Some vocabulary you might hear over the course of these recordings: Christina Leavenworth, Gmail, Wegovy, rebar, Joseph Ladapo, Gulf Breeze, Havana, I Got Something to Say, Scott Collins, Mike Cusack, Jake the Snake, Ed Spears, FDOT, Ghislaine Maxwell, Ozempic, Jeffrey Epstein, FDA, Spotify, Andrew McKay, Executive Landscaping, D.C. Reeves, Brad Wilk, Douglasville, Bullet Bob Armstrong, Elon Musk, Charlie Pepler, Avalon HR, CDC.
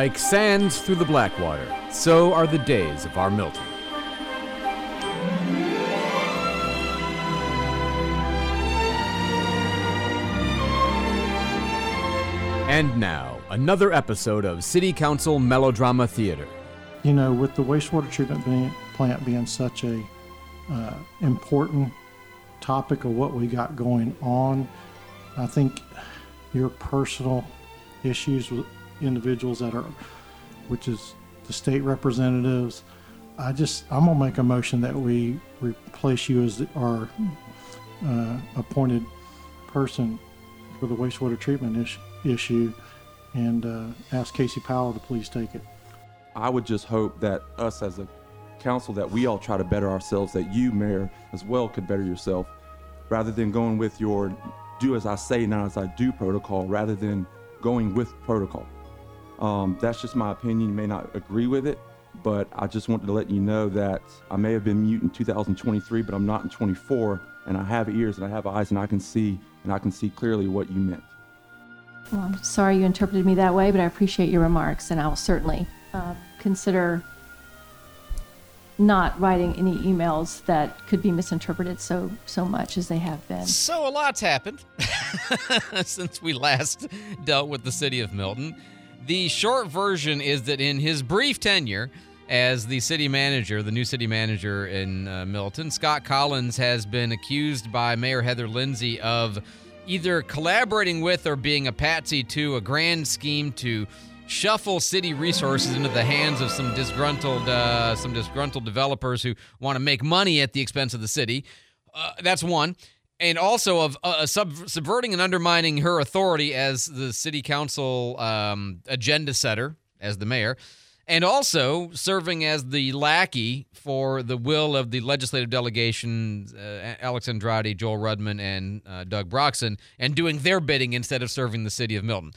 Like sands through the Blackwater, so are the days of our Milton. And now, another episode of City Council Melodrama Theater. You know, with the wastewater treatment plant being such a important topic of what we got going on, I think your personal issues with individuals that are, which is the state representatives, I'm gonna make a motion that we replace you as our appointed person for the wastewater treatment issue and ask Casey Powell to please take it. I would just hope that us as a council, that we all try to better ourselves, that you, Mayor, as well could better yourself, rather than going with your do as I say, not as I do protocol, rather than going with protocol. That's just my opinion. You may not agree with it, but I just wanted to let you know that I may have been mute in 2023, but I'm not in 24, and I have ears and I have eyes and I can see clearly what you meant. Well, I'm sorry you interpreted me that way, but I appreciate your remarks, and I will certainly consider not writing any emails that could be misinterpreted so much as they have been. So a lot's happened since we last dealt with the city of Milton. The short version is that in his brief tenure as the city manager, the new city manager in Milton, Scott Collins has been accused by Mayor Heather Lindsay of either collaborating with or being a patsy to a grand scheme to shuffle city resources into the hands of some disgruntled developers who want to make money at the expense of the city. That's one. And also of subverting and undermining her authority as the city council agenda setter, as the mayor, and also serving as the lackey for the will of the legislative delegation, Alex Andrade, Joel Rudman, and Doug Broxson, and doing their bidding instead of serving the city of Milton.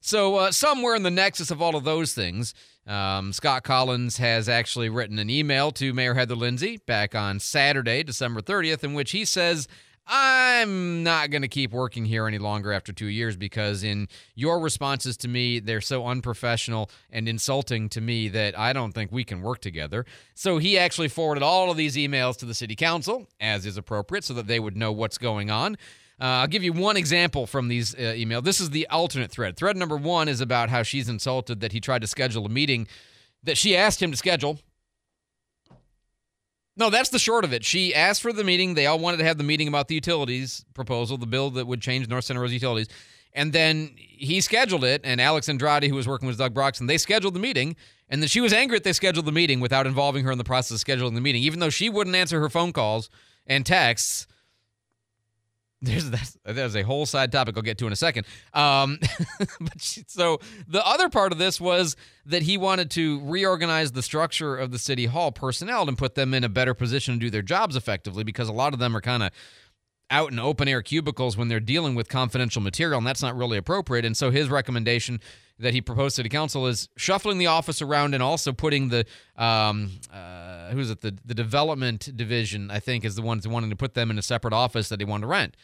So somewhere in the nexus of all of those things, Scott Collins has actually written an email to Mayor Heather Lindsay back on Saturday, December 30th, in which he says, I'm not going to keep working here any longer after 2 years because in your responses to me, they're so unprofessional and insulting to me that I don't think we can work together. So he actually forwarded all of these emails to the city council, as is appropriate, so that they would know what's going on. I'll give you one example from these emails. This is the alternate thread. Thread number one is about how she's insulted that he tried to schedule a meeting that she asked him to schedule. No, that's the short of it. She asked for the meeting. They all wanted to have the meeting about the utilities proposal, the bill that would change North Center Road's utilities. And then he scheduled it, and Alex Andrade, who was working with Doug Broxson, they scheduled the meeting. And then she was angry that they scheduled the meeting without involving her in the process of scheduling the meeting, even though she wouldn't answer her phone calls and texts. There's a whole side topic I'll get to in a second. So the other part of this was that he wanted to reorganize the structure of the city hall personnel and put them in a better position to do their jobs effectively, because a lot of them are kind of out in open-air cubicles when they're dealing with confidential material, and that's not really appropriate. And so his recommendation that he proposed to the council is shuffling the office around and also putting the, the development division, I think, is the ones wanting to put them in a separate office that they want to rent.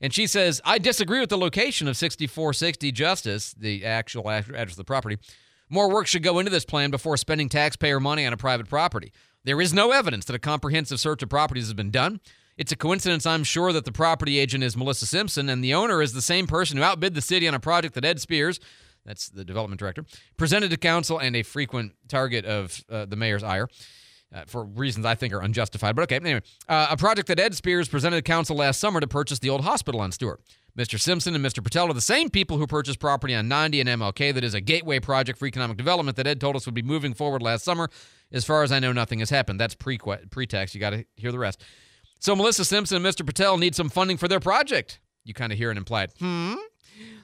And she says, I disagree with the location of 6460 Justice, the actual address of the property. More work should go into this plan before spending taxpayer money on a private property. There is no evidence that a comprehensive search of properties has been done. It's a coincidence, I'm sure, that the property agent is Melissa Simpson and the owner is the same person who outbid the city on a project that Ed Spears, that's the development director, presented to council and a frequent target of the mayor's ire for reasons I think are unjustified. But okay, anyway, a project that Ed Spears presented to council last summer to purchase the old hospital on Stewart. Mr. Simpson and Mr. Patel are the same people who purchased property on 90 and MLK that is a gateway project for economic development that Ed told us would be moving forward last summer. As far as I know, nothing has happened. That's pretext. You got to hear the rest. So Melissa Simpson and Mr. Patel need some funding for their project. You kind of hear an implied,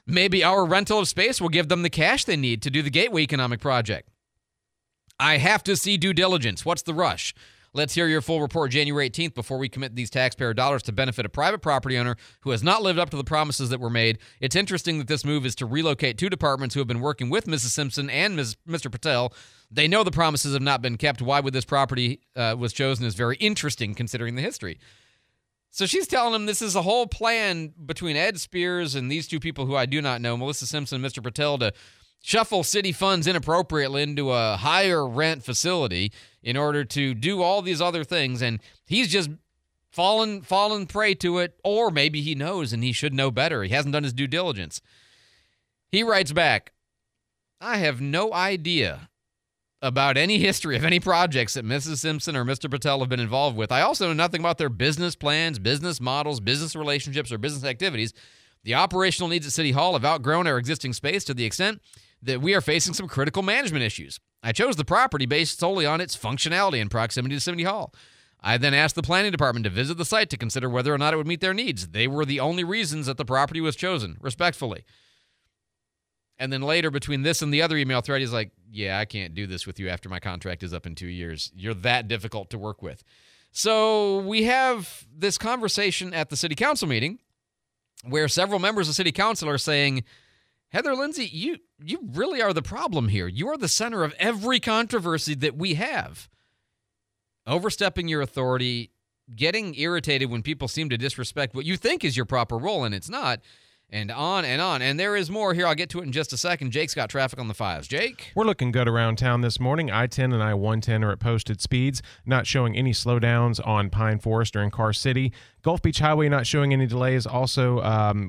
Maybe our rental of space will give them the cash they need to do the gateway economic project. I have to see due diligence. What's the rush? Let's hear your full report January 18th before we commit these taxpayer dollars to benefit a private property owner who has not lived up to the promises that were made. It's interesting that this move is to relocate two departments who have been working with Mrs. Simpson and Mr. Patel. They know the promises have not been kept. Why would this property was chosen is very interesting considering the history. So she's telling him this is a whole plan between Ed Spears and these two people who I do not know, Melissa Simpson and Mr. Patel, to shuffle city funds inappropriately into a higher rent facility in order to do all these other things, and he's just fallen prey to it, or maybe he knows and he should know better. He hasn't done his due diligence. He writes back, I have no idea about any history of any projects that Mrs. Simpson or Mr. Patel have been involved with. I also know nothing about their business plans, business models, business relationships, or business activities. The operational needs at City Hall have outgrown our existing space to the extent that we are facing some critical management issues. I chose the property based solely on its functionality and proximity to City Hall. I then asked the planning department to visit the site to consider whether or not it would meet their needs. They were the only reasons that the property was chosen, respectfully. And then later, between this and the other email thread, he's like, yeah, I can't do this with you after my contract is up in 2 years. You're that difficult to work with. So we have this conversation at the city council meeting where several members of city council are saying, Heather Lindsay, you really are the problem here. You are the center of every controversy that we have. Overstepping your authority, getting irritated when people seem to disrespect what you think is your proper role, and it's not. And on and on. And there is more here. I'll get to it in just a second. Jake's got traffic on the fives. Jake? We're looking good around town this morning. I-10 and I-110 are at posted speeds, not showing any slowdowns on Pine Forest or in Carr City. Gulf Beach Highway not showing any delays. Also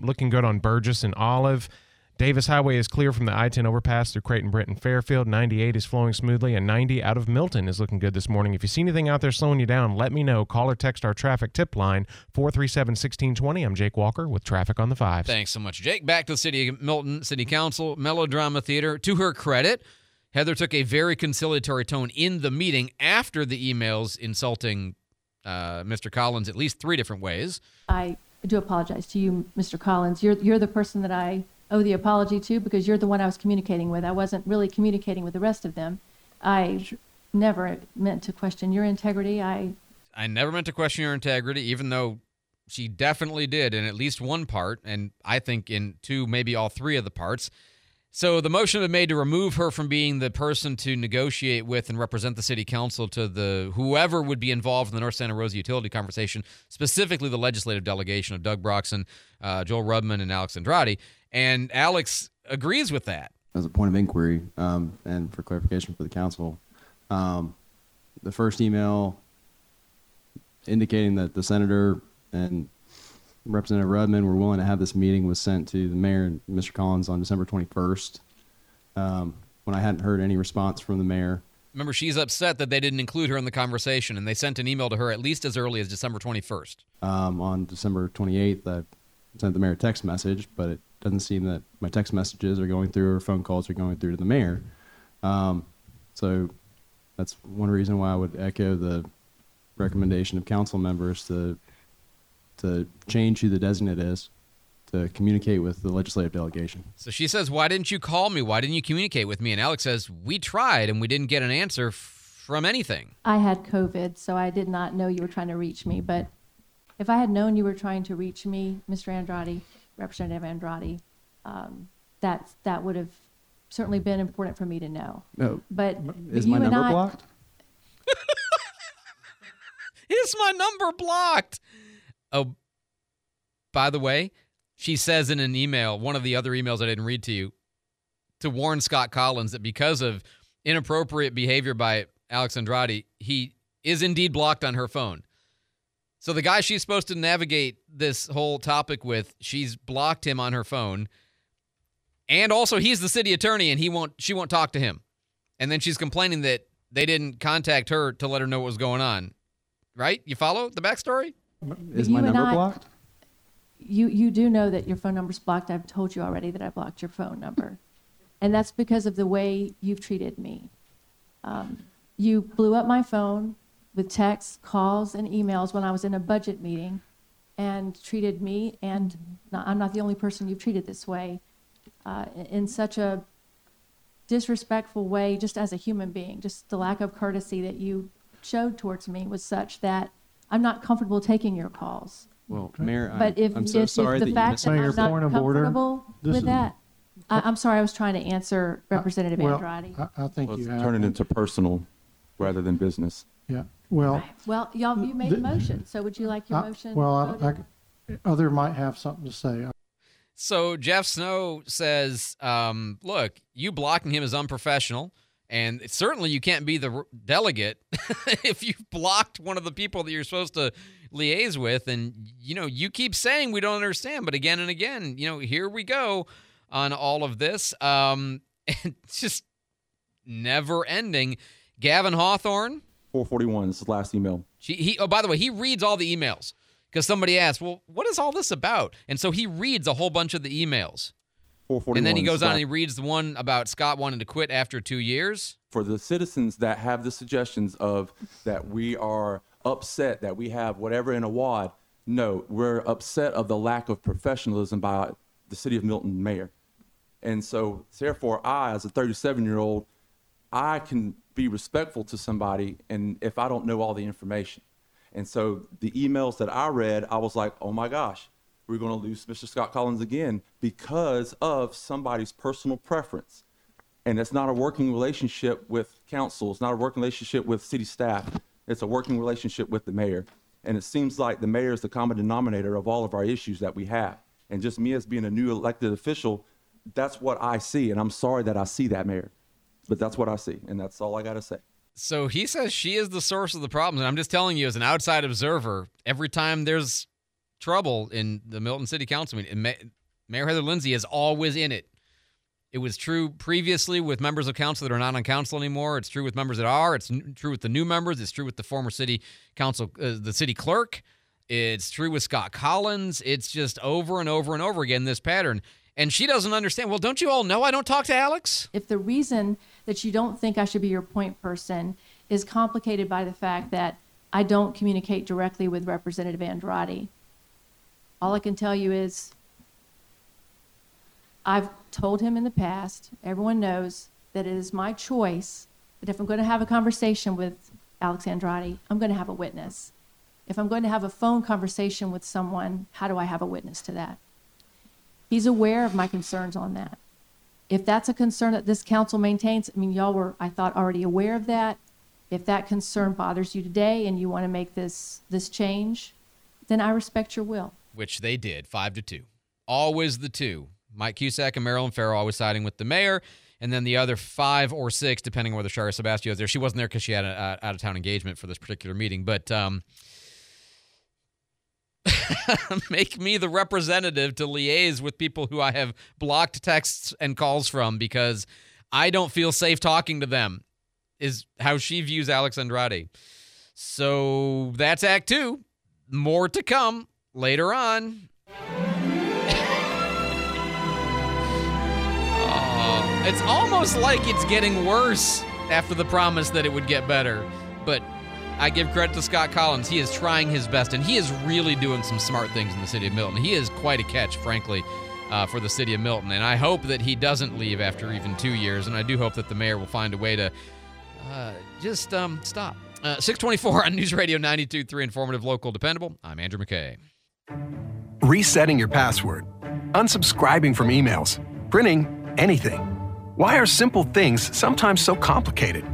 looking good on Burgess and Olive. Davis Highway is clear from the I-10 overpass through Creighton, Brenton, Fairfield. 98 is flowing smoothly, and 90 out of Milton is looking good this morning. If you see anything out there slowing you down, let me know. Call or text our traffic tip line, 437-1620. I'm Jake Walker with Traffic on the Fives. Thanks so much, Jake. Back to the City of Milton City Council, Melodrama Theater. To her credit, Heather took a very conciliatory tone in the meeting after the emails insulting Mr. Collins at least three different ways. I do apologize to you, Mr. Collins. You're the person that I owe the apology to, because you're the one I was communicating with. I wasn't really communicating with the rest of them. I never meant to question your integrity. I never meant to question your integrity, even though she definitely did in at least one part, and I think in two, maybe all three of the parts. So the motion was made to remove her from being the person to negotiate with and represent the city council to the whoever would be involved in the North Santa Rosa utility conversation, specifically the legislative delegation of Doug Broxson, Joel Rudman, and Alex Andrade. And Alex agrees with that. As a point of inquiry and for clarification for the council, the first email indicating that the senator and Representative Rudman were willing to have this meeting was sent to the mayor and Mr. Collins on December 21st when I hadn't heard any response from the mayor. Remember, she's upset that they didn't include her in the conversation, and they sent an email to her at least as early as December 21st. On December 28th, I sent the mayor a text message, but it doesn't seem that my text messages are going through or phone calls are going through to the mayor. So that's one reason why I would echo the recommendation of council members to change who the designate is, to communicate with the legislative delegation. So she says, why didn't you call me? Why didn't you communicate with me? And Alex says, we tried and we didn't get an answer from anything. I had COVID, so I did not know you were trying to reach me. But if I had known you were trying to reach me, Mr. Andrade, Representative Andrade, that would have certainly been important for me to know. No, but is my number blocked? Is my number blocked? Oh, by the way, she says in an email, one of the other emails I didn't read to you, to warn Scott Collins that because of inappropriate behavior by Alex Andrade, he is indeed blocked on her phone. So the guy she's supposed to navigate this whole topic with, she's blocked him on her phone. And also he's the city attorney and she won't talk to him. And then she's complaining that they didn't contact her to let her know what was going on. Right? You follow the backstory? Is my number blocked? You do know that your phone number's blocked. I've told you already that I blocked your phone number. And that's because of the way you've treated me. You blew up my phone with texts, calls, and emails when I was in a budget meeting and treated me, and I'm not the only person you've treated this way, in such a disrespectful way, just as a human being. Just the lack of courtesy that you showed towards me was such that I'm not comfortable taking your calls. Well, Mayor, I'm sorry, I was trying to answer Representative Andrade. I think you have. Turn it into personal rather than business. Yeah, well. Right. Well, y'all, you made a motion, so would you like your motion voted? Other might have something to say. So Jeff Snow says, look, you blocking him is unprofessional, and certainly you can't be the delegate if you've blocked one of the people that you're supposed to liaise with. And, you know, you keep saying we don't understand, but again and again, you know, here we go on all of this. And just never ending. Gavin Hawthorne. 441 is his last email. Oh, by the way, he reads all the emails. Because somebody asked, well, what is all this about? And so he reads a whole bunch of the emails. And then he goes on and he reads the one about Scott wanting to quit after 2 years. For the citizens that have the suggestions of that we are upset, that we have whatever in a wad, no, we're upset of the lack of professionalism by the city of Milton mayor. And so, therefore, I, as a 37-year-old, I can be respectful to somebody and if I don't know all the information. And so the emails that I read, I was like, oh my gosh, we're going to lose Mr. Scott Collins again because of somebody's personal preference. And that's not a working relationship with council. It's not a working relationship with city staff. It's a working relationship with the mayor. And it seems like the mayor is the common denominator of all of our issues that we have. And just me as being a new elected official, that's what I see. And I'm sorry that I see that, Mayor. But that's what I see. And that's all I got to say. So he says she is the source of the problems. And I'm just telling you, as an outside observer, every time there's trouble in the Milton City Council meeting, Mayor Heather Lindsay is always in it. It was true previously with members of council that are not on council anymore. It's true with members that are. It's true with the new members. It's true with the former city council, the city clerk. It's true with Scott Collins. It's just over and over and over again, this pattern. And she doesn't understand. Well, don't you all know I don't talk to Alex? If the reason that you don't think I should be your point person is complicated by the fact that I don't communicate directly with Representative Andrade, all I can tell you is I've told him in the past, everyone knows, that it is my choice that if I'm going to have a conversation with Alex Andrade, I'm going to have a witness. If I'm going to have a phone conversation with someone, how do I have a witness to that? He's aware of my concerns on that. If that's a concern that this council maintains, I mean, y'all were, I thought, already aware of that. If that concern bothers you today and you want to make this change, then I respect your will. Which they did, 5-2. Always the two. Mike Cusack and Marilyn Farrell always siding with the mayor. And then the other 5 or 6, depending on whether Sharia Sebastio is there. She wasn't there because she had an out-of-town engagement for this particular meeting. But make me the representative to liaise with people who I have blocked texts and calls from because I don't feel safe talking to them, is how she views Alex Andrade. So that's Act 2. More to come later on. Oh, it's almost like it's getting worse after the promise that it would get better. But I give credit to Scott Collins. He is trying his best, and he is really doing some smart things in the city of Milton. He is quite a catch, frankly, for the city of Milton, and I hope that he doesn't leave after even 2 years, and I do hope that the mayor will find a way to just stop. 624 on News Radio 92.3, informative, local, dependable. I'm Andrew McKay. Resetting your password, unsubscribing from emails, printing anything. Why are simple things sometimes so complicated?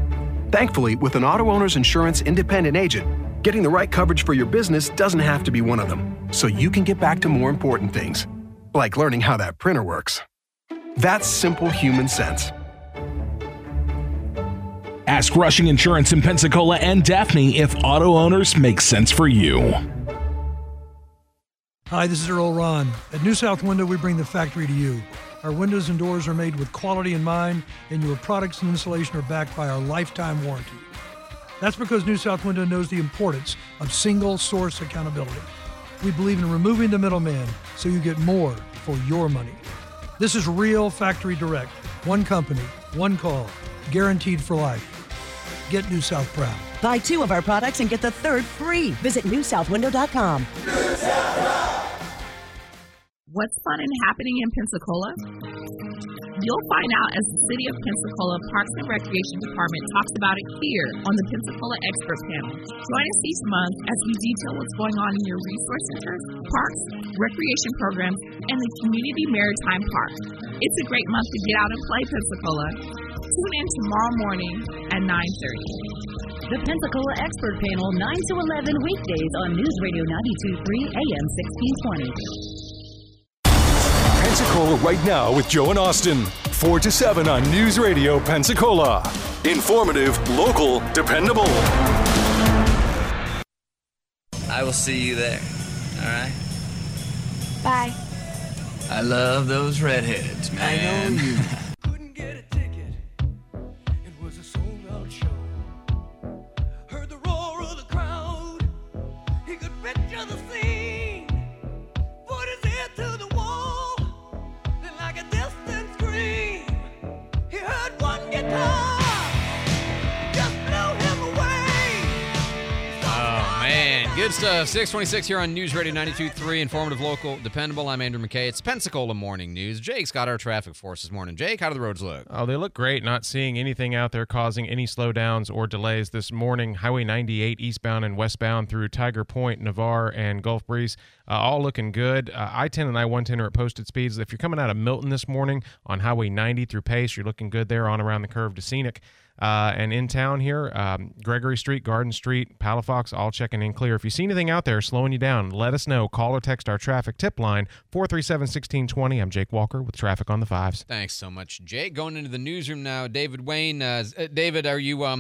Thankfully, with an auto owner's insurance independent agent, getting the right coverage for your business doesn't have to be one of them, so you can get back to more important things, like learning how that printer works. That's simple human sense. Ask Rushing Insurance in Pensacola and Daphne if auto owners make sense for you. Hi, this is Earl Ron. At New South Window, we bring the factory to you. Our windows and doors are made with quality in mind, and your products and installation are backed by our lifetime warranty. That's because New South Window knows the importance of single-source accountability. We believe in removing the middleman so you get more for your money. This is real factory direct. One company, one call, guaranteed for life. Get New South proud. Buy 2 of our products and get the 3rd free. Visit newsouthwindow.com. New South Rock! What's fun and happening in Pensacola? You'll find out as the City of Pensacola Parks and Recreation Department talks about it here on the Pensacola Expert Panel. Join us each month as we detail what's going on in your resource centers, parks, recreation programs, and the Community Maritime Park. It's a great month to get out and play Pensacola. Tune in tomorrow morning at 9:30. The Pensacola Expert Panel, 9 to 11 weekdays on News Radio 92.3 AM 1620. Pensacola Right Now with Joe and Austin, 4 to 7 on News Radio Pensacola. Informative, local, dependable. I will see you there, all right? Bye. I love those redheads, man. I know you. Couldn't get a ticket. It was a sold-out show. Heard the roar of the crowd. He could picture the scene. Put his ear to the wall. Then like a distant scream, he heard one guitar. Just blew him away. Oh, man. Good stuff. 626 here on News Radio 92.3. Informative, local, dependable. I'm Andrew McKay. It's Pensacola Morning News. Jake's got our traffic for us this morning. Jake, how do the roads look? Oh, they look great. Not seeing anything out there causing any slowdowns or delays this morning. Highway 98 eastbound and westbound through Tiger Point, Navarre, and Gulf Breeze. All looking good. I-10 and I-110 are at posted speeds. If you're coming out of Milton this morning on Highway 90 through Pace, you're looking good there on around the curve to Scenic. And in town here, Gregory Street, Garden Street, Palafox, all checking in clear. If you see anything out there slowing you down, let us know. Call or text our traffic tip line, 437-1620. I'm Jake Walker with Traffic on the Fives. Thanks so much, Jake. Going into the newsroom now, David Wayne. David, are you? How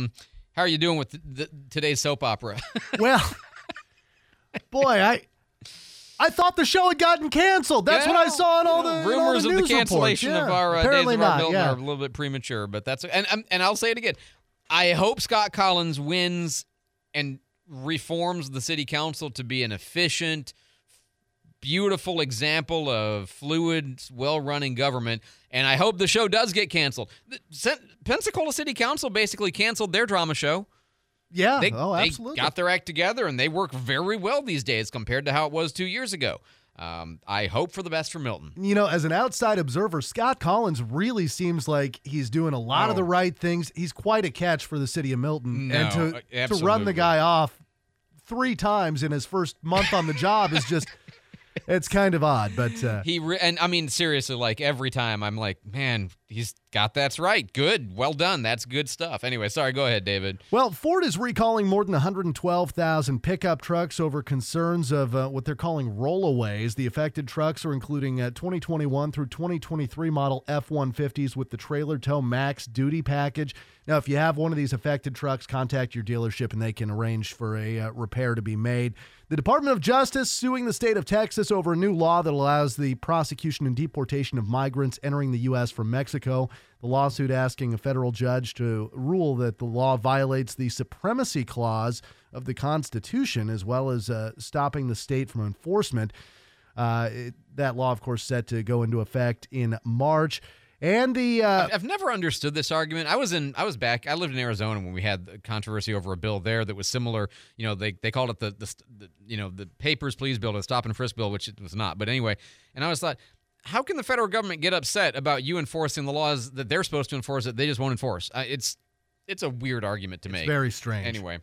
are you doing with today's soap opera? Well, boy, I thought the show had gotten canceled. That's what I saw in all the rumors of the cancellation of our Days of Our Milton are a little bit premature, but that's and I'll say it again. I hope Scott Collins wins and reforms the city council to be an efficient, beautiful example of fluid, well-running government, and I hope the show does get canceled. Pensacola City Council basically canceled their drama show. Yeah, absolutely. They got their act together, and they work very well these days compared to how it was 2 years ago. I hope for the best for Milton. You know, as an outside observer, Scott Collins really seems like he's doing a lot of the right things. He's quite a catch for the city of Milton. No, and to run the guy off three times in his first month on the job is just... It's kind of odd, but and I mean seriously, like every time I'm like, man, he's got that's right. Good, well done. That's good stuff. Anyway, sorry. Go ahead, David. Well, Ford is recalling more than 112,000 pickup trucks over concerns of what they're calling rollaways. The affected trucks are including 2021 through 2023 model F-150s with the trailer tow max duty package. Now, if you have one of these affected trucks, contact your dealership and they can arrange for a repair to be made. The Department of Justice suing the state of Texas over a new law that allows the prosecution and deportation of migrants entering the U.S. from Mexico. The lawsuit asking a federal judge to rule that the law violates the supremacy clause of the Constitution, as well as stopping the state from enforcement. That law, of course, set to go into effect in March. And the I've never understood this argument. I lived in Arizona when we had the controversy over a bill there that was similar. You know, they called it the Papers Please bill, or the Stop and Frisk bill, which it was not. But anyway, and I always thought, how can the federal government get upset about you enforcing the laws that they're supposed to enforce that they just won't enforce? It's a weird argument to make. It's very strange. Anyway.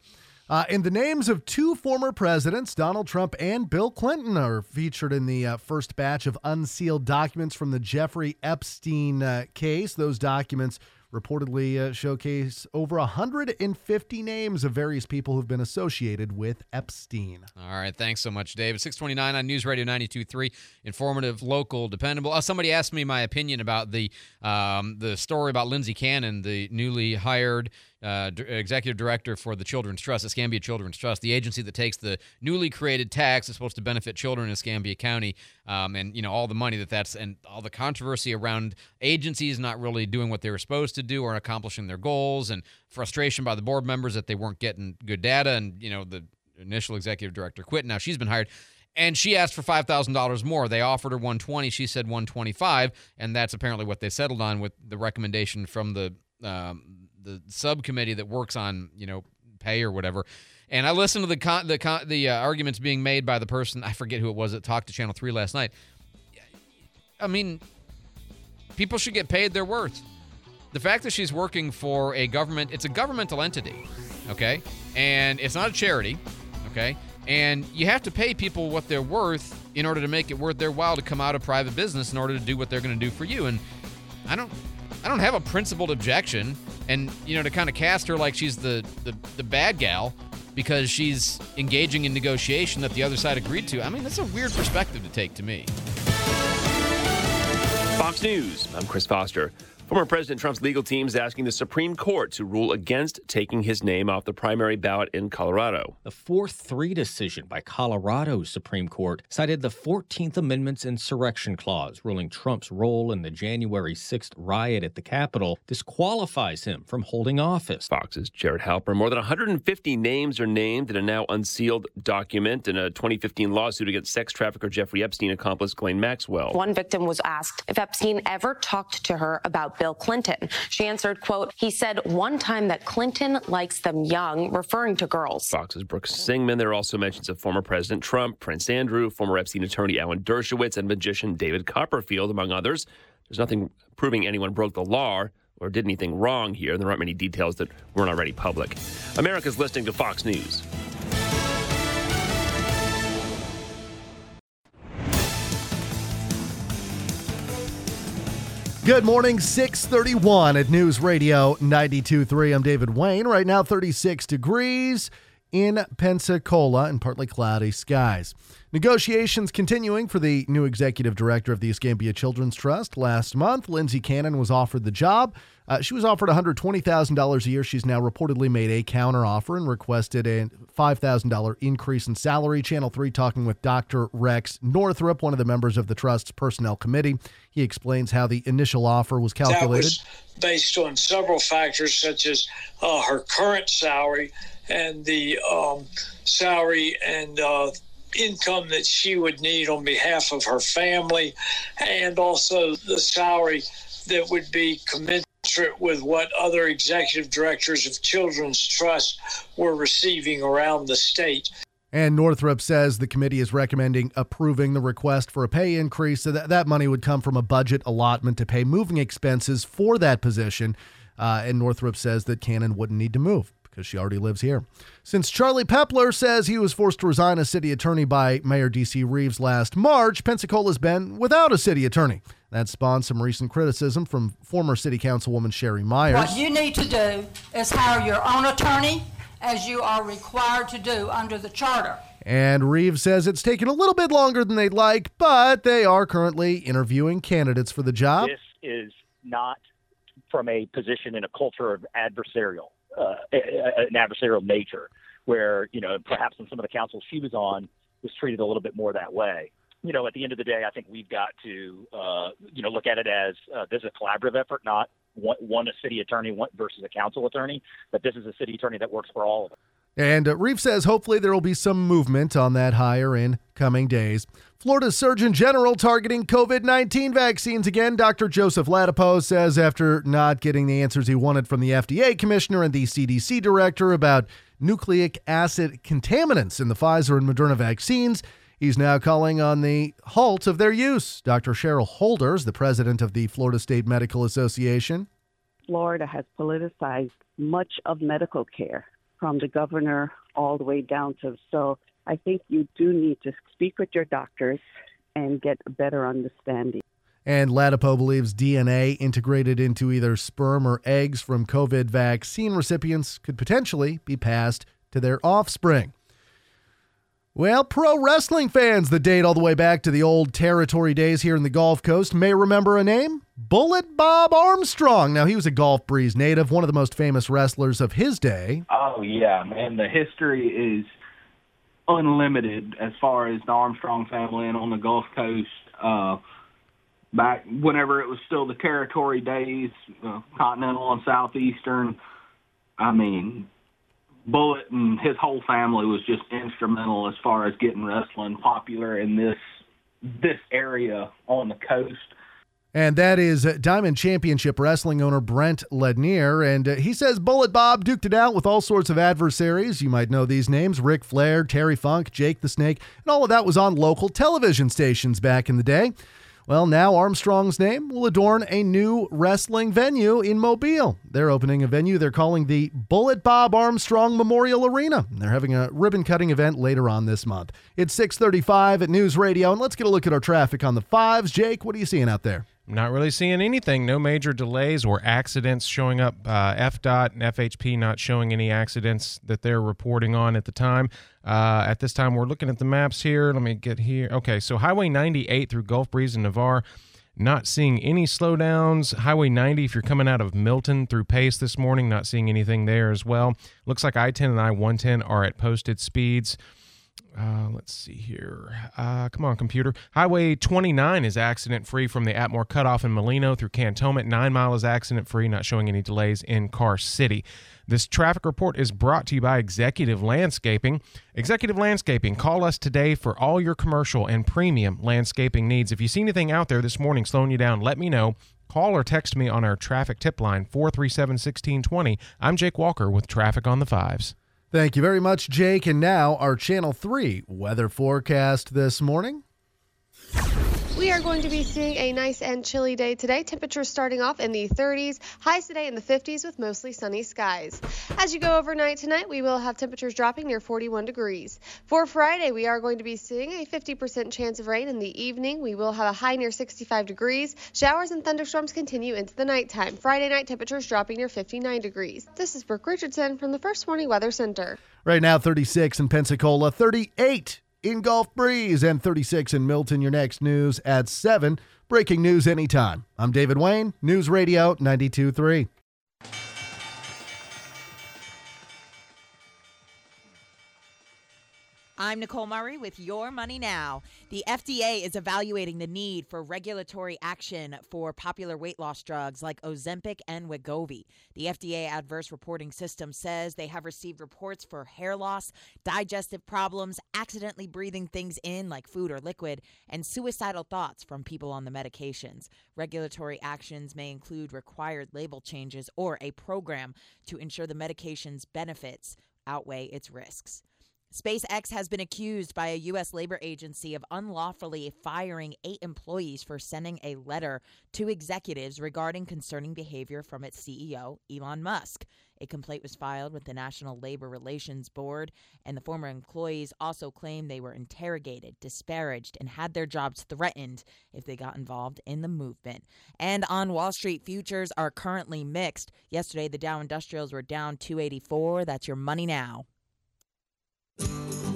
In the names of two former presidents, Donald Trump and Bill Clinton, are featured in the first batch of unsealed documents from the Jeffrey Epstein case. Those documents reportedly showcase over 150 names of various people who've been associated with Epstein. All right. Thanks so much, David. 629 on News Radio 92.3. Informative, local, dependable. Somebody asked me my opinion about the story about Lindsay Cannon, the newly hired executive director for the Children's Trust, Escambia Children's Trust, the agency that takes the newly created tax that's supposed to benefit children in Escambia County, and you know all the money that's and all the controversy around agencies not really doing what they were supposed to do or accomplishing their goals, and frustration by the board members that they weren't getting good data, and you know the initial executive director quit. Now she's been hired. And she asked for $5,000 more. They offered her $120. She said $125, and that's apparently what they settled on with the recommendation from the subcommittee that works on pay or whatever. And I listened to the arguments being made by the person, I forget who it was, that talked to Channel 3 last night. I mean, people should get paid their worth. The fact that she's working for a government, it's a governmental entity, okay, and it's not a charity, okay. And you have to pay people what they're worth in order to make it worth their while to come out of private business in order to do what they're going to do for you. And I don't have a principled objection. And, to kind of cast her like she's the bad gal because she's engaging in negotiation that the other side agreed to. I mean, that's a weird perspective to take to me. Fox News, I'm Chris Foster. Former President Trump's legal team is asking the Supreme Court to rule against taking his name off the primary ballot in Colorado. The 4-3 decision by Colorado's Supreme Court cited the 14th Amendment's insurrection clause, ruling Trump's role in the January 6th riot at the Capitol disqualifies him from holding office. Fox's Jared Halper. More than 150 names are named in a now unsealed document in a 2015 lawsuit against sex trafficker Jeffrey Epstein accomplice Ghislaine Maxwell. One victim was asked if Epstein ever talked to her about Bill Clinton. She answered, quote, he said one time that Clinton likes them young, referring to girls. Fox's Brooks Singman. There are also mentions of former President Trump, Prince Andrew, former Epstein attorney Alan Dershowitz, and magician David Copperfield, among others. There's nothing proving anyone broke the law or did anything wrong here. There aren't many details that weren't already public. America's listening to Fox News. Good morning, 631 at News Radio 92.3. I'm David Wayne. Right now, 36 degrees in Pensacola and partly cloudy skies. Negotiations continuing for the new executive director of the Escambia Children's Trust. Last month, Lindsay Cannon was offered the job. She was offered $120,000 a year. She's now reportedly made a counteroffer and requested a $5,000 increase in salary. Channel 3 talking with Dr. Rex Northrup, one of the members of the Trust's Personnel Committee. He explains how the initial offer was calculated. That was based on several factors, such as her current salary and the salary and income that she would need on behalf of her family, and also the salary that would be commensurate with what other executive directors of Children's Trust were receiving around the state. And Northrup says the committee is recommending approving the request for a pay increase, so that money would come from a budget allotment to pay moving expenses for that position. And Northrup says that Cannon wouldn't need to move, because she already lives here. Since Charlie Pepler says he was forced to resign as city attorney by Mayor D.C. Reeves last March, Pensacola's been without a city attorney. That spawned some recent criticism from former city councilwoman Sherry Myers. What you need to do is hire your own attorney, as you are required to do under the charter. And Reeves says it's taken a little bit longer than they'd like, but they are currently interviewing candidates for the job. This is not from a position in a culture of an adversarial nature, where, you know, perhaps in some of the councils she was on was treated a little bit more that way. You know, at the end of the day, I think we've got to, look at it as this is a collaborative effort, not one a city attorney versus a council attorney, but this is a city attorney that works for all of us. And Reeves says hopefully there will be some movement on that hire in coming days. Florida's Surgeon General targeting COVID-19 vaccines again. Dr. Joseph Ladapo says after not getting the answers he wanted from the FDA commissioner and the CDC director about nucleic acid contaminants in the Pfizer and Moderna vaccines, he's now calling on the halt of their use. Dr. Cheryl Holders, the president of the Florida State Medical Association. Florida has politicized much of medical care, from the governor all the way down to. So I think you do need to speak with your doctors and get a better understanding. And Ladapo believes DNA integrated into either sperm or eggs from COVID vaccine recipients could potentially be passed to their offspring. Well, pro wrestling fans that date all the way back to the old territory days here in the Gulf Coast may remember a name, Bullet Bob Armstrong. Now, he was a Gulf Breeze native, one of the most famous wrestlers of his day. Oh, yeah, man. The history is unlimited as far as the Armstrong family and on the Gulf Coast. Back whenever it was still the territory days, Continental and Southeastern, I mean, Bullet and his whole family was just instrumental as far as getting wrestling popular in this area on the coast. And that is Diamond Championship Wrestling owner Brent Lednir. And he says Bullet Bob duked it out with all sorts of adversaries. You might know these names: Ric Flair, Terry Funk, Jake the Snake. And all of that was on local television stations back in the day. Well, now Armstrong's name will adorn a new wrestling venue in Mobile. They're opening a venue they're calling the Bullet Bob Armstrong Memorial Arena. They're having a ribbon-cutting event later on this month. It's 6:35 at News Radio, and let's get a look at our traffic on the fives. Jake, what are you seeing out there? I'm not really seeing anything. No major delays or accidents showing up. FDOT and FHP not showing any accidents that they're reporting on at the time. At this time, we're looking at the maps here. Let me get here. Okay, so Highway 98 through Gulf Breeze and Navarre, Not seeing any slowdowns. Highway 90, if you're coming out of Milton through Pace this morning, not seeing anything there as well. Looks like I-10 and I-110 are at posted speeds. Let's see here. Come on, computer. Highway 29 is accident-free from the Atmore Cutoff in Molino through Cantonment. 9 Mile is accident-free, not showing any delays in Carr City. This traffic report is brought to you by Executive Landscaping. Executive Landscaping, call us today for all your commercial and premium landscaping needs. If you see anything out there this morning slowing you down, let me know. Call or text me on our traffic tip line, 437-1620. I'm Jake Walker with Traffic on the Fives. Thank you very much, Jake. And now our Channel 3 weather forecast this morning. We are going to be seeing a nice and chilly day today. Temperatures starting off in the 30s, highs today in the 50s with mostly sunny skies. As you go overnight tonight, we will have temperatures dropping near 41 degrees. For Friday, we are going to be seeing a 50% chance of rain in the evening. We will have a high near 65 degrees. Showers and thunderstorms continue into the nighttime. Friday night, temperatures dropping near 59 degrees. This is Brooke Richardson from the First Warning Weather Center. Right now, 36 in Pensacola, 38 in Gulf Breeze, and 36 in Milton. Your next news at 7. Breaking news anytime. I'm David Wayne, News Radio 92.3. I'm Nicole Murray with Your Money Now. The FDA is evaluating the need for regulatory action for popular weight loss drugs like Ozempic and Wegovy. The FDA Adverse Reporting System says they have received reports for hair loss, digestive problems, accidentally breathing things in like food or liquid, and suicidal thoughts from people on the medications. Regulatory actions may include required label changes or a program to ensure the medication's benefits outweigh its risks. SpaceX has been accused by a U.S. labor agency of unlawfully firing 8 employees for sending a letter to executives regarding concerning behavior from its CEO, Elon Musk. A complaint was filed with the National Labor Relations Board, and the former employees also claimed they were interrogated, disparaged, and had their jobs threatened if they got involved in the movement. And on Wall Street, futures are currently mixed. Yesterday, the Dow Industrials were down 284. That's your money now.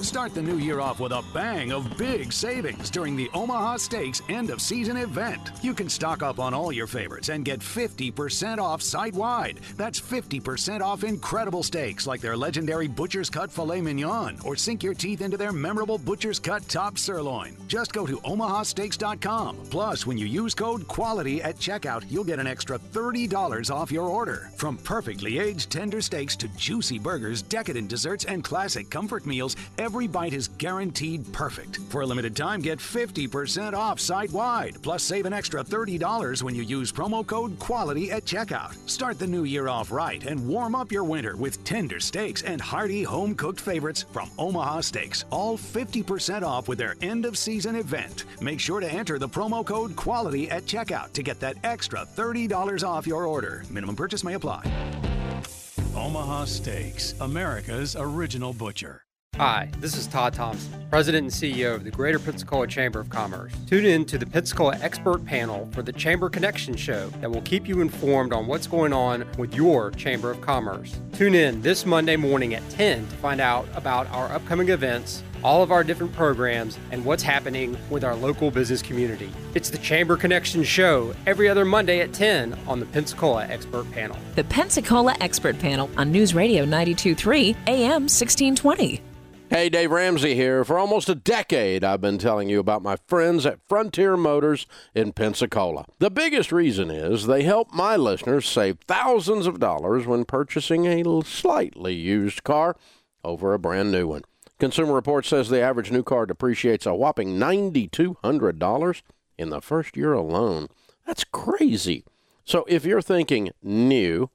Start the new year off with a bang of big savings during the Omaha Steaks end-of-season event. You can stock up on all your favorites and get 50% off site-wide. That's 50% off incredible steaks like their legendary Butcher's Cut Filet Mignon, or sink your teeth into their memorable Butcher's Cut Top Sirloin. Just go to omahasteaks.com. Plus, when you use code QUALITY at checkout, you'll get an extra $30 off your order. From perfectly aged tender steaks to juicy burgers, decadent desserts, and classic comfort meals, every bite is guaranteed perfect. For a limited time, get 50% off site-wide. Plus, save an extra $30 when you use promo code QUALITY at checkout. Start the new year off right and warm up your winter with tender steaks and hearty home-cooked favorites from Omaha Steaks. All 50% off with their end-of-season event. Make sure to enter the promo code QUALITY at checkout to get that extra $30 off your order. Minimum purchase may apply. Omaha Steaks, America's original butcher. Hi, this is Todd Thompson, President and CEO of the Greater Pensacola Chamber of Commerce. Tune in to the Pensacola Expert Panel for the Chamber Connection Show that will keep you informed on what's going on with your Chamber of Commerce. Tune in this Monday morning at 10 to find out about our upcoming events, all of our different programs, and what's happening with our local business community. It's the Chamber Connection Show every other Monday at 10 on the Pensacola Expert Panel. The Pensacola Expert Panel on News Radio 92.3 AM 1620. Hey, Dave Ramsey here. For almost a decade, I've been telling you about my friends at Frontier Motors in Pensacola. The biggest reason is they help my listeners save thousands of dollars when purchasing a slightly used car over a brand new one. Consumer Reports says the average new car depreciates a whopping $9,200 in the first year alone. That's crazy. So if you're thinking new,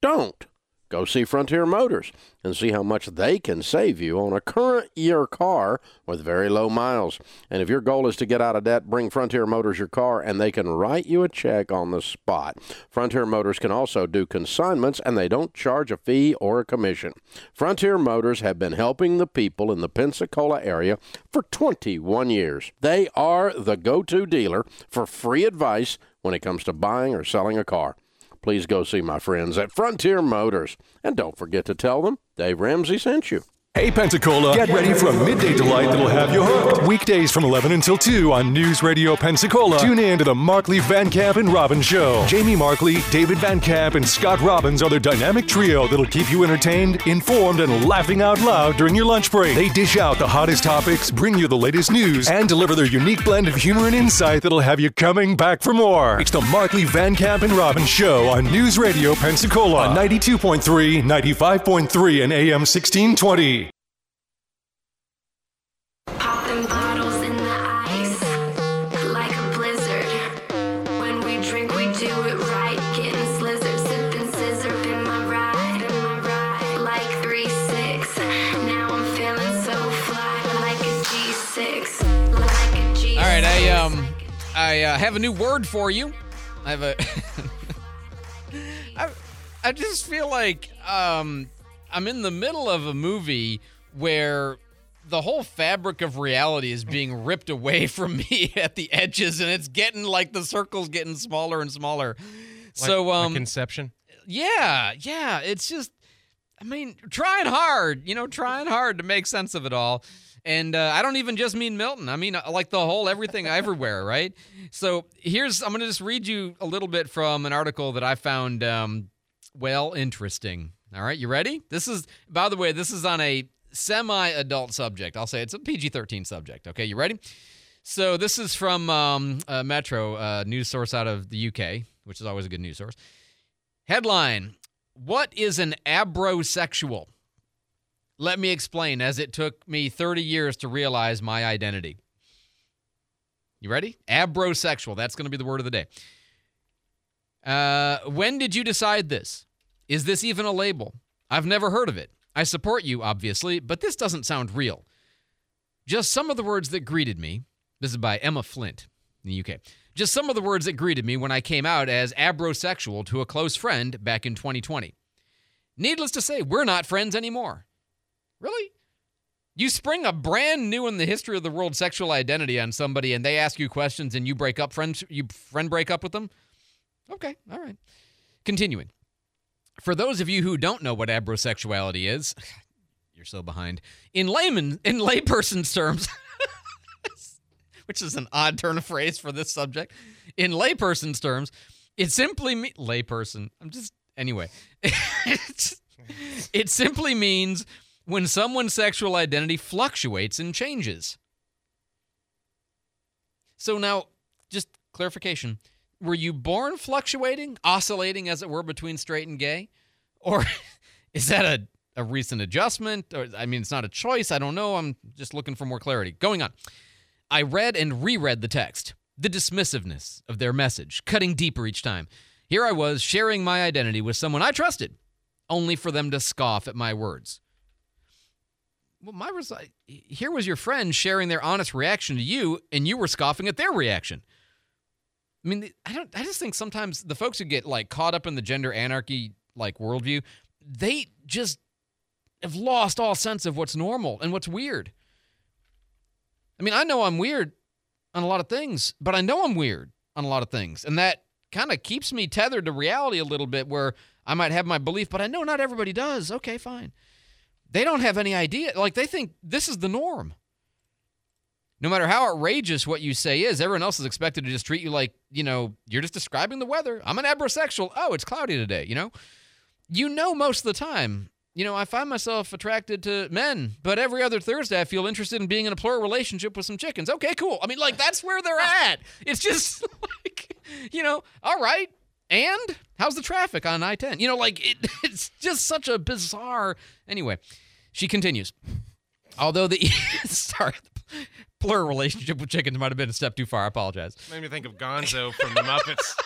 don't. Go see Frontier Motors and see how much they can save you on a current year car with very low miles. And if your goal is to get out of debt, bring Frontier Motors your car and they can write you a check on the spot. Frontier Motors can also do consignments and they don't charge a fee or a commission. Frontier Motors have been helping the people in the Pensacola area for 21 years. They are the go-to dealer for free advice when it comes to buying or selling a car. Please go see my friends at Frontier Motors. And don't forget to tell them Dave Ramsey sent you. Hey, Pensacola, get ready for a midday delight that'll have you hooked. Weekdays from 11 until 2 on News Radio Pensacola. Tune in to the Markley, Van Camp, and Robbins Show. Jamie Markley, David Van Camp, and Scott Robbins are the dynamic trio that'll keep you entertained, informed, and laughing out loud during your lunch break. They dish out the hottest topics, bring you the latest news, and deliver their unique blend of humor and insight that'll have you coming back for more. It's the Markley, Van Camp, and Robbins Show on News Radio Pensacola on 92.3, 95.3, and AM 1620. I have a new word for you. I have a... I just feel like I'm in the middle of a movie where the whole fabric of reality is being ripped away from me at the edges, and it's getting like the circle's getting smaller and smaller. Like, so like Inception? Yeah. It's just, I mean, trying hard to make sense of it all. And I don't even just mean Milton. I mean, like the whole everything everywhere, right? So I'm going to just read you a little bit from an article that I found, interesting. All right, you ready? This is on a semi-adult subject. I'll say it's a PG-13 subject. Okay, you ready? So this is from Metro, a news source out of the UK, which is always a good news source. Headline, what is an abrosexual? Let me explain, as it took me 30 years to realize my identity. You ready? Abrosexual. That's going to be the word of the day. When did you decide this? Is this even a label? I've never heard of it. I support you, obviously, but this doesn't sound real. Just some of the words that greeted me. This is by Emma Flint in the UK. Just some of the words that greeted me when I came out as abrosexual to a close friend back in 2020. Needless to say, we're not friends anymore. Really? You spring a brand new in the history of the world sexual identity on somebody and they ask you questions and you break up with them? Okay, all right. Continuing. For those of you who don't know what abrosexuality is, you're so behind. In layperson's terms, which is an odd turn of phrase for this subject, in layperson's terms, it simply means... Layperson. Anyway. It simply means... when someone's sexual identity fluctuates and changes. So now, just clarification. Were you born fluctuating, oscillating, as it were, between straight and gay? Or is that a recent adjustment? Or, I mean, it's not a choice. I don't know. I'm just looking for more clarity. Going on. I read and reread the text. The dismissiveness of their message, cutting deeper each time. Here I was, sharing my identity with someone I trusted, only for them to scoff at my words. Well, here was your friend sharing their honest reaction to you, and you were scoffing at their reaction. I mean, I just think sometimes the folks who get like caught up in the gender anarchy like worldview, they just have lost all sense of what's normal and what's weird. I mean, I know I'm weird on a lot of things, but I know I'm weird on a lot of things, and that kind of keeps me tethered to reality a little bit, where I might have my belief, but I know not everybody does. Okay, fine. They don't have any idea. Like, they think this is the norm. No matter how outrageous what you say is, everyone else is expected to just treat you like, you know, you're just describing the weather. I'm an abrosexual. Oh, it's cloudy today, you know? You know most of the time. You know, I find myself attracted to men, but every other Thursday I feel interested in being in a plural relationship with some chickens. Okay, cool. I mean, like, that's where they're at. It's just like, you know, all right. And how's the traffic on I-10? You know, like, it's just such a bizarre... Anyway... She continues, although the plural relationship with chickens might have been a step too far. I apologize. Made me think of Gonzo from the Muppets.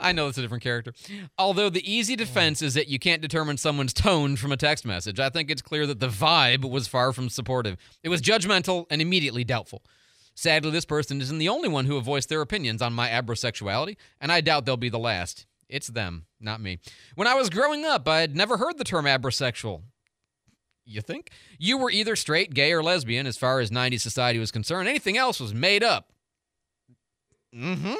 I know it's a different character. Although the easy defense is that you can't determine someone's tone from a text message, I think it's clear that the vibe was far from supportive. It was judgmental and immediately doubtful. Sadly, this person isn't the only one who have voiced their opinions on my abrosexuality, and I doubt they'll be the last. It's them, not me. When I was growing up, I had never heard the term abrosexual. You think? You were either straight, gay, or lesbian, as far as 90s society was concerned. Anything else was made up. Mm-hmm.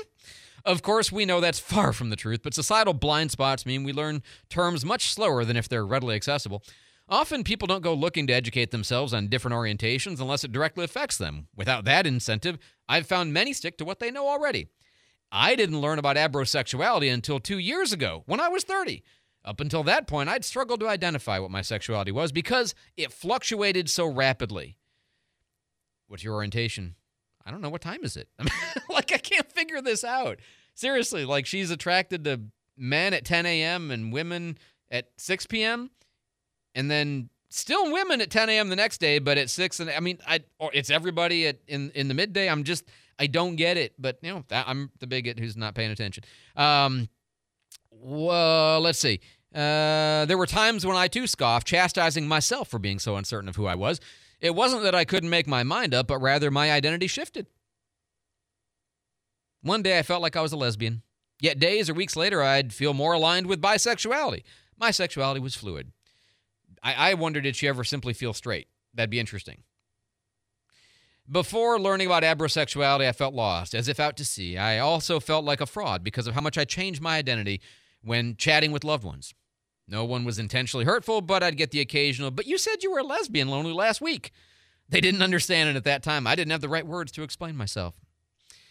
Of course, we know that's far from the truth, but societal blind spots mean we learn terms much slower than if they're readily accessible. Often, people don't go looking to educate themselves on different orientations unless it directly affects them. Without that incentive, I've found many stick to what they know already. I didn't learn about abrosexuality until 2 years ago, when I was 30. Up until that point, I'd struggled to identify what my sexuality was because it fluctuated so rapidly. What's your orientation? I don't know. What time is it? I mean, like, I can't figure this out. Seriously, like, she's attracted to men at 10 a.m. and women at 6 p.m., and then still women at 10 a.m. the next day, but at 6, and I mean, it's everybody in the midday. I don't get it, but, you know, I'm the bigot who's not paying attention. Well, let's see. There were times when I, too, scoffed, chastising myself for being so uncertain of who I was. It wasn't that I couldn't make my mind up, but rather my identity shifted. One day I felt like I was a lesbian, yet days or weeks later I'd feel more aligned with bisexuality. My sexuality was fluid. I wonder, did she ever simply feel straight? That'd be interesting. Before learning about abrosexuality, I felt lost, as if out to sea. I also felt like a fraud because of how much I changed my identity when chatting with loved ones. No one was intentionally hurtful, but I'd get the occasional, but you said you were a lesbian lonely last week. They didn't understand it at that time. I didn't have the right words to explain myself.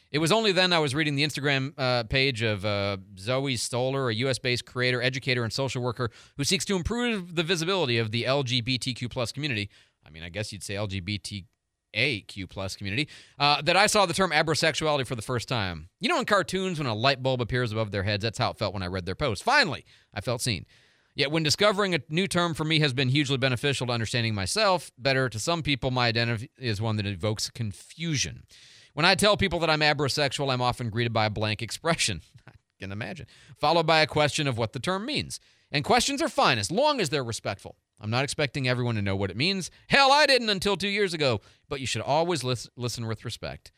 It was only then I was reading the Instagram page of Zoe Stoller, a U.S.-based creator, educator, and social worker who seeks to improve the visibility of the LGBTQ plus community. I mean, I guess you'd say LGBTQ plus community, that I saw the term abrosexuality for the first time. You know, in cartoons, when a light bulb appears above their heads, that's how it felt when I read their post. Finally, I felt seen. Yet when discovering a new term for me has been hugely beneficial to understanding myself better, to some people, my identity is one that evokes confusion. When I tell people that I'm abrosexual, I'm often greeted by a blank expression, I can imagine, followed by a question of what the term means. And questions are fine as long as they're respectful. I'm not expecting everyone to know what it means. Hell, I didn't until 2 years ago. But you should always listen with respect,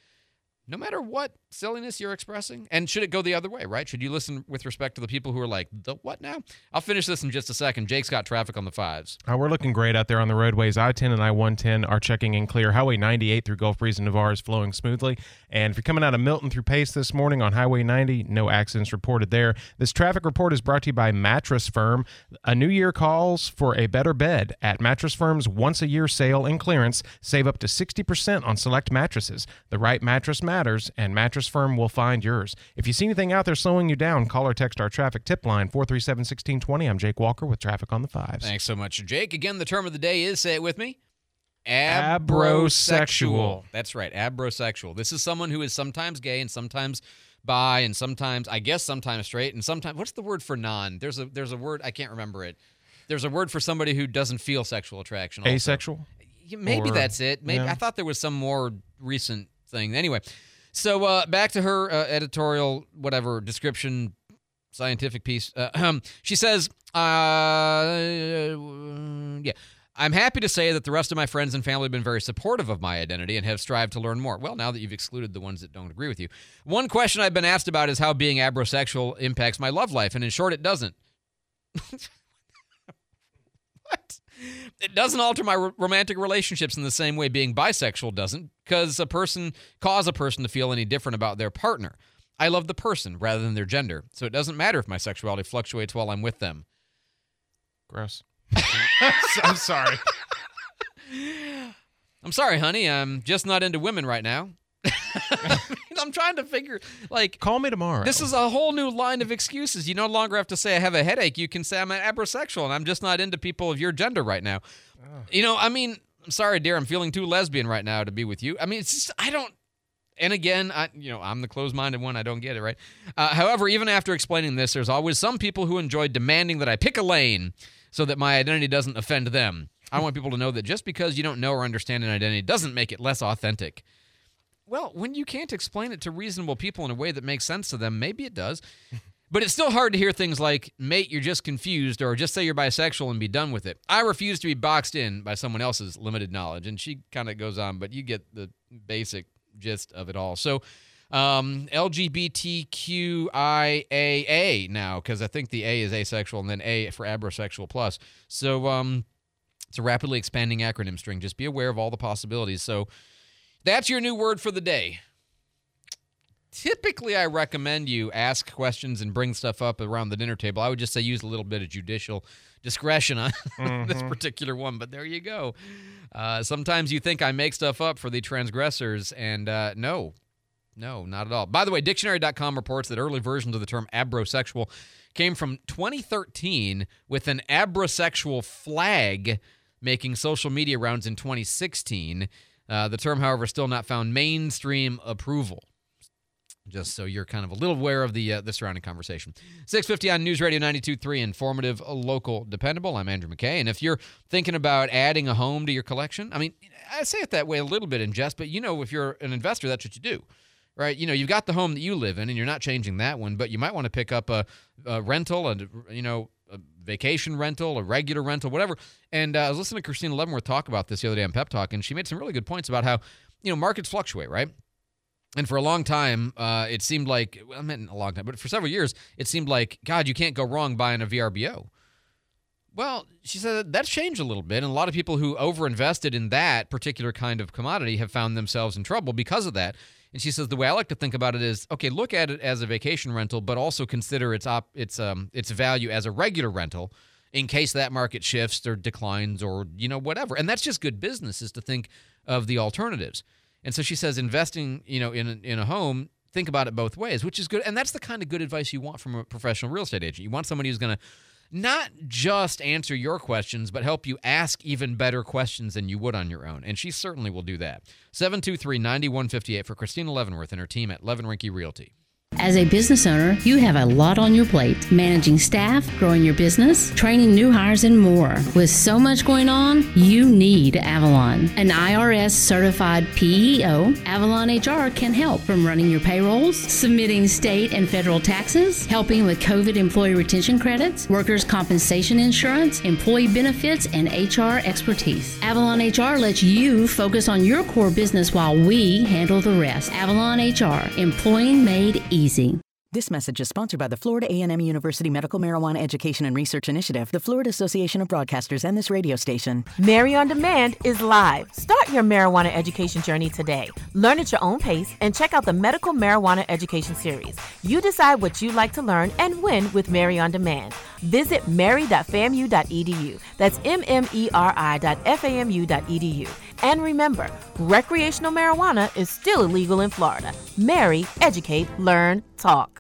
no matter what silliness you're expressing. And should it go the other way, right? Should you listen with respect to the people who are like, the what now? I'll finish this in just a second. Jake's got traffic on the fives. We're looking great out there on the roadways. I-10 and I-110 are checking in clear. Highway 98 through Gulf Breeze and Navarre is flowing smoothly. And if you're coming out of Milton through Pace this morning on Highway 90, no accidents reported there. This traffic report is brought to you by Mattress Firm. A new year calls for a better bed. At Mattress Firm's once-a-year sale and clearance, save up to 60% on select mattresses. The right mattress matters, and Mattress Firm will find yours. If you see anything out there slowing you down, call or text our traffic tip line, 437-1620. I'm Jake Walker with Traffic on the Fives. Thanks so much, Jake. Again, the term of the day is, say it with me, abrosexual. That's right, abrosexual. This is someone who is sometimes gay and sometimes bi and sometimes, I guess, sometimes straight and sometimes, what's the word for non? There's a word, I can't remember it. There's a word for somebody who doesn't feel sexual attraction. Also. Asexual? Maybe, or that's it. Maybe, yeah. I thought there was some more recent thing. Anyway, so back to her editorial, whatever, description, scientific piece. She says, yeah, I'm happy to say that the rest of my friends and family have been very supportive of my identity and have strived to learn more. Well, now that you've excluded the ones that don't agree with you. One question I've been asked about is how being abrosexual impacts my love life, and in short, it doesn't. What? It doesn't alter my romantic relationships in the same way being bisexual doesn't, because cause a person to feel any different about their partner. I love the person rather than their gender, so it doesn't matter if my sexuality fluctuates while I'm with them. Gross. I'm sorry. I'm sorry, honey. I'm just not into women right now. I'm trying to figure, like, call me tomorrow. This is a whole new line of excuses. You no longer have to say I have a headache. You can say I'm an abrosexual and I'm just not into people of your gender right now. Oh. You know, I mean, I'm sorry, dear, I'm feeling too lesbian right now to be with you. I mean, it's just, I don't, and again, I'm the closed-minded one. I don't get it, right? However, even after explaining this, there's always some people who enjoy demanding that I pick a lane so that my identity doesn't offend them. I want people to know that just because you don't know or understand an identity doesn't make it less authentic. Well, when you can't explain it to reasonable people in a way that makes sense to them, maybe it does. But it's still hard to hear things like, mate, you're just confused, or just say you're bisexual and be done with it. I refuse to be boxed in by someone else's limited knowledge. And she kind of goes on, but you get the basic gist of it all. So LGBTQIAA now, because I think the A is asexual and then A for abrosexual plus. So it's a rapidly expanding acronym string. Just be aware of all the possibilities. So that's your new word for the day. Typically, I recommend you ask questions and bring stuff up around the dinner table. I would just say use a little bit of judicial discretion on this particular one, but there you go. Sometimes you think I make stuff up for the transgressors, and no, not at all. By the way, Dictionary.com reports that early versions of the term abrosexual came from 2013 with an abrosexual flag making social media rounds in 2016. The term, however, still not found mainstream approval. Just so you're kind of a little aware of the surrounding conversation. 650 on News Radio 92.3, informative, local, dependable. I'm Andrew McKay. And if you're thinking about adding a home to your collection, I mean, I say it that way a little bit in jest, but you know, if you're an investor, that's what you do, right? You know, you've got the home that you live in and you're not changing that one, but you might want to pick up a rental and, you know, a vacation rental, a regular rental, whatever. And I was listening to Christina Leavenworth talk about this the other day on Pep Talk, and she made some really good points about how, you know, markets fluctuate, right? And for a long time, it seemed like, well, I meant a long time, but for several years, it seemed like, God, you can't go wrong buying a VRBO. Well, she said that's changed a little bit, and a lot of people who overinvested in that particular kind of commodity have found themselves in trouble because of that. And she says the way I like to think about it is, okay, look at it as a vacation rental, but also consider its value as a regular rental in case that market shifts or declines or, you know, whatever. And that's just good business, is to think of the alternatives. And so she says investing, you know, in a home, think about it both ways, which is good. And that's the kind of good advice you want from a professional real estate agent. You want somebody who's going to not just answer your questions, but help you ask even better questions than you would on your own. And she certainly will do that. 723-9158 for Christina Leavenworth and her team at Leavenrinky Realty. As a business owner, you have a lot on your plate. Managing staff, growing your business, training new hires, and more. With so much going on, you need Avalon. An IRS-certified PEO, Avalon HR can help, from running your payrolls, submitting state and federal taxes, helping with COVID employee retention credits, workers' compensation insurance, employee benefits, and HR expertise. Avalon HR lets you focus on your core business while we handle the rest. Avalon HR, employing made easy. This message is sponsored by the Florida A&M University Medical Marijuana Education and Research Initiative, the Florida Association of Broadcasters, and this radio station. Mary on Demand is live. Start your marijuana education journey today. Learn at your own pace and check out the Medical Marijuana Education Series. You decide what you like to learn and when with Mary on Demand. Visit mary.famu.edu. That's MMERI.famu.edu. And remember, recreational marijuana is still illegal in Florida. Marry, educate, learn, talk.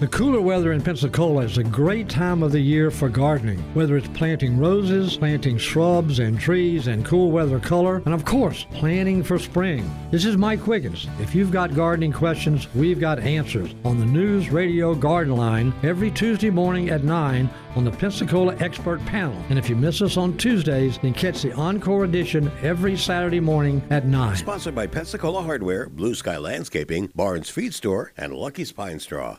The cooler weather in Pensacola is a great time of the year for gardening, whether it's planting roses, planting shrubs and trees and cool weather color, and of course, planning for spring. This is Mike Wiggins. If you've got gardening questions, we've got answers on the News Radio Garden Line every Tuesday morning at 9 on the Pensacola Expert Panel. And if you miss us on Tuesdays, then catch the Encore edition every Saturday morning at 9. Sponsored by Pensacola Hardware, Blue Sky Landscaping, Barnes Feed Store, and Lucky's Pine Straw.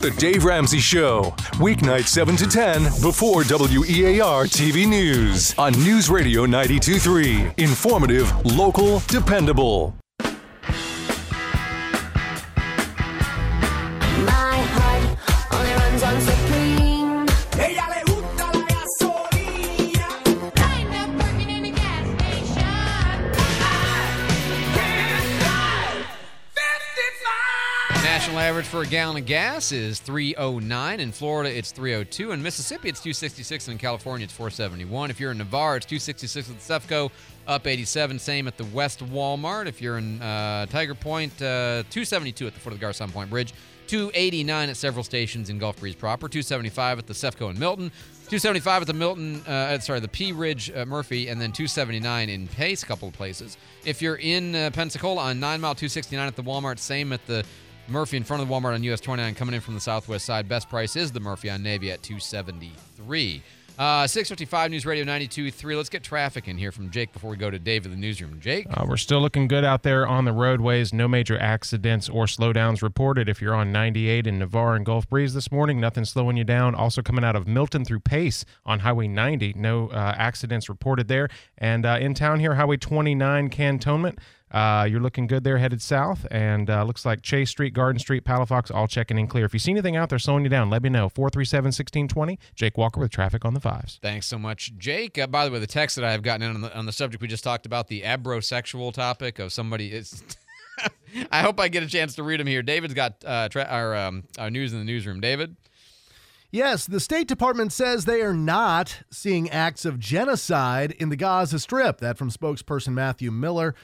The Dave Ramsey Show, weeknight 7 to 10, before WEAR TV News, on News Radio 92.3, informative, local, dependable. My heart only runs on supreme. Ella le gusta la gasolina. Wind up working in a gas station. I can't drive 55. National average for a gallon of gas is $3.09. In Florida, it's $3.02. In Mississippi, it's $2.66. In California, it's $4.71. If you're in Navarre, it's $2.66 at the CEFCO, up 87. Same at the West Walmart. If you're in Tiger Point, $2.72 at the foot of the Garson Point Bridge. $2.89 at several stations in Gulf Breeze proper. $2.75 at the CEFCO in Milton. $2.75 at the Pea Ridge Murphy, and then $2.79 in Pace, a couple of places. If you're in Pensacola on 9 Mile, $2.69 at the Walmart. Same at the Murphy in front of the Walmart on US 29, coming in from the southwest side. Best price is the Murphy on Navy at $2.73. 655 News Radio 92.3. Let's get traffic in here from Jake before we go to Dave in the newsroom. Jake? We're still looking good out there on the roadways. No major accidents or slowdowns reported. If you're on 98 in Navarre and Gulf Breeze this morning, nothing slowing you down. Also coming out of Milton through Pace on Highway 90. No accidents reported there. And in town here, Highway 29 Cantonment. You're looking good there headed south, and looks like Chase Street, Garden Street, Palafox, all checking in clear. If you see anything out there slowing you down, let me know. 437-1620, Jake Walker with Traffic on the Fives. Thanks so much, Jake. By the way, the text that I have gotten in on the subject we just talked about, the abrosexual topic of somebody is... I hope I get a chance to read them here. David's got our news in the newsroom. David? Yes, the State Department says they are not seeing acts of genocide in the Gaza Strip. That from spokesperson Matthew Miller.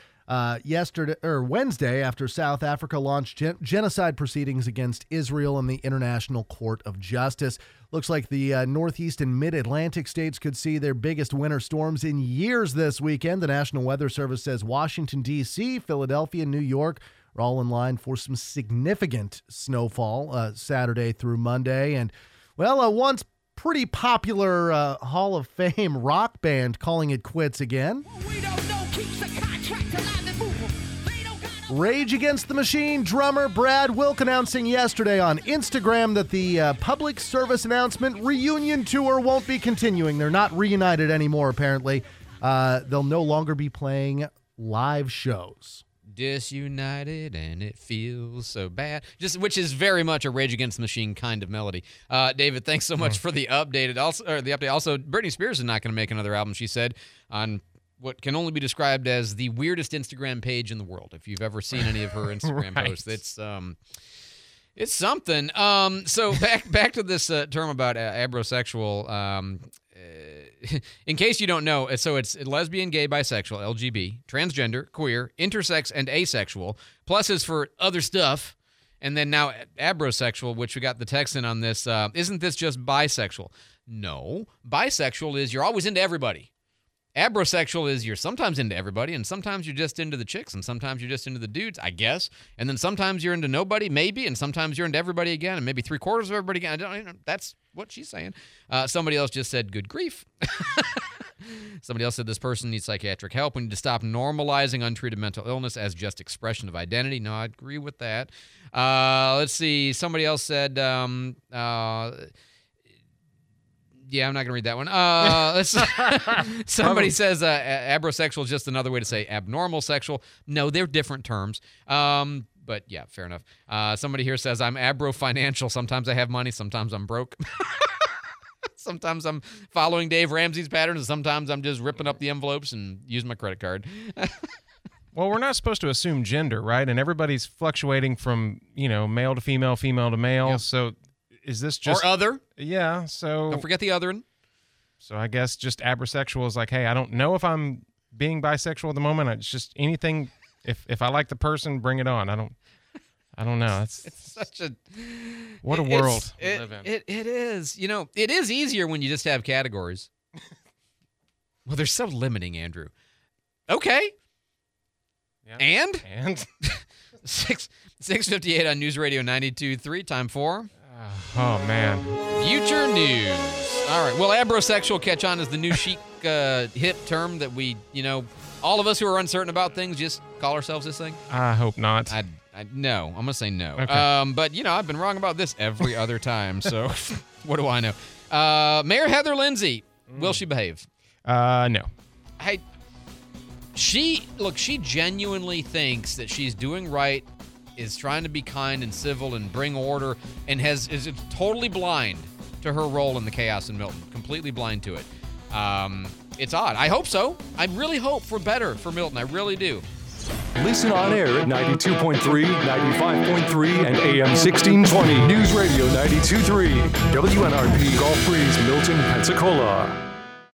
Yesterday or Wednesday, after South Africa launched genocide proceedings against Israel in the International Court of Justice. Looks like the Northeast and Mid-Atlantic states could see their biggest winter storms in years this weekend. The National Weather Service says Washington, D.C., Philadelphia, New York are all in line for some significant snowfall Saturday through Monday. And, well, once pretty popular Hall of Fame rock band calling it quits again. We don't know keeps the contract alive. Rage Against the Machine drummer Brad Wilk announcing yesterday on Instagram that the public service announcement reunion tour won't be continuing. They're not reunited anymore, apparently. They'll no longer be playing live shows. Disunited and it feels so bad. Which is very much a Rage Against the Machine kind of melody. David, thanks so much for the update. Also, Britney Spears is not going to make another album, she said, on what can only be described as the weirdest Instagram page in the world. If you've ever seen any of her Instagram right. posts, it's something. So back to this term about abrosexual. In case you don't know, so it's lesbian, gay, bisexual, LGB, transgender, queer, intersex, and asexual. Plus is for other stuff. And then now abrosexual, which we got the text in on this. Isn't this just bisexual? No. Bisexual is you're always into everybody. Abrosexual is you're sometimes into everybody, and sometimes you're just into the chicks, and sometimes you're just into the dudes, I guess. And then sometimes you're into nobody, maybe, and sometimes you're into everybody again, and maybe three-quarters of everybody again. That's what she's saying. Somebody else just said, good grief. Somebody else said this person needs psychiatric help. We need to stop normalizing untreated mental illness as just expression of identity. No, I agree with that. Let's see. Somebody else said... yeah, I'm not going to read that one. Somebody says abrosexual is just another way to say abnormal sexual. No, they're different terms. But, yeah, fair enough. Somebody here says I'm abro-financial. Sometimes I have money. Sometimes I'm broke. Sometimes I'm following Dave Ramsey's patterns, and sometimes I'm just ripping up the envelopes and using my credit card. Well, we're not supposed to assume gender, right? And everybody's fluctuating from, male to female, female to male. Yep. So... is this just... or other. Yeah, so... don't forget the othering. So I guess just abrosexual is like, hey, I don't know if I'm being bisexual at the moment. It's just anything... If I like the person, bring it on. I don't know. It's such a... what a world we live in. It is. It is easier when you just have categories. Well, they're so limiting, Andrew. Okay. Yeah. And? 6:58 on News Radio 92.3. Time for... oh, man. Future news. All right. Well, abrosexual catch on is the new chic hip term that we, all of us who are uncertain about things just call ourselves this thing? I hope not. No. I'm going to say no. Okay. But, I've been wrong about this every other time, so what do I know? Mayor Heather Lindsay, will she behave? No. She genuinely thinks that she's doing right, is trying to be kind and civil and bring order, and is totally blind to her role in the chaos in Milton. Completely blind to it. It's odd. I hope so. I really hope for better for Milton. I really do. Listen on air at 92.3, 95.3, and AM 1620. News Radio 92.3. WNRP Golf Breeze, Milton, Pensacola.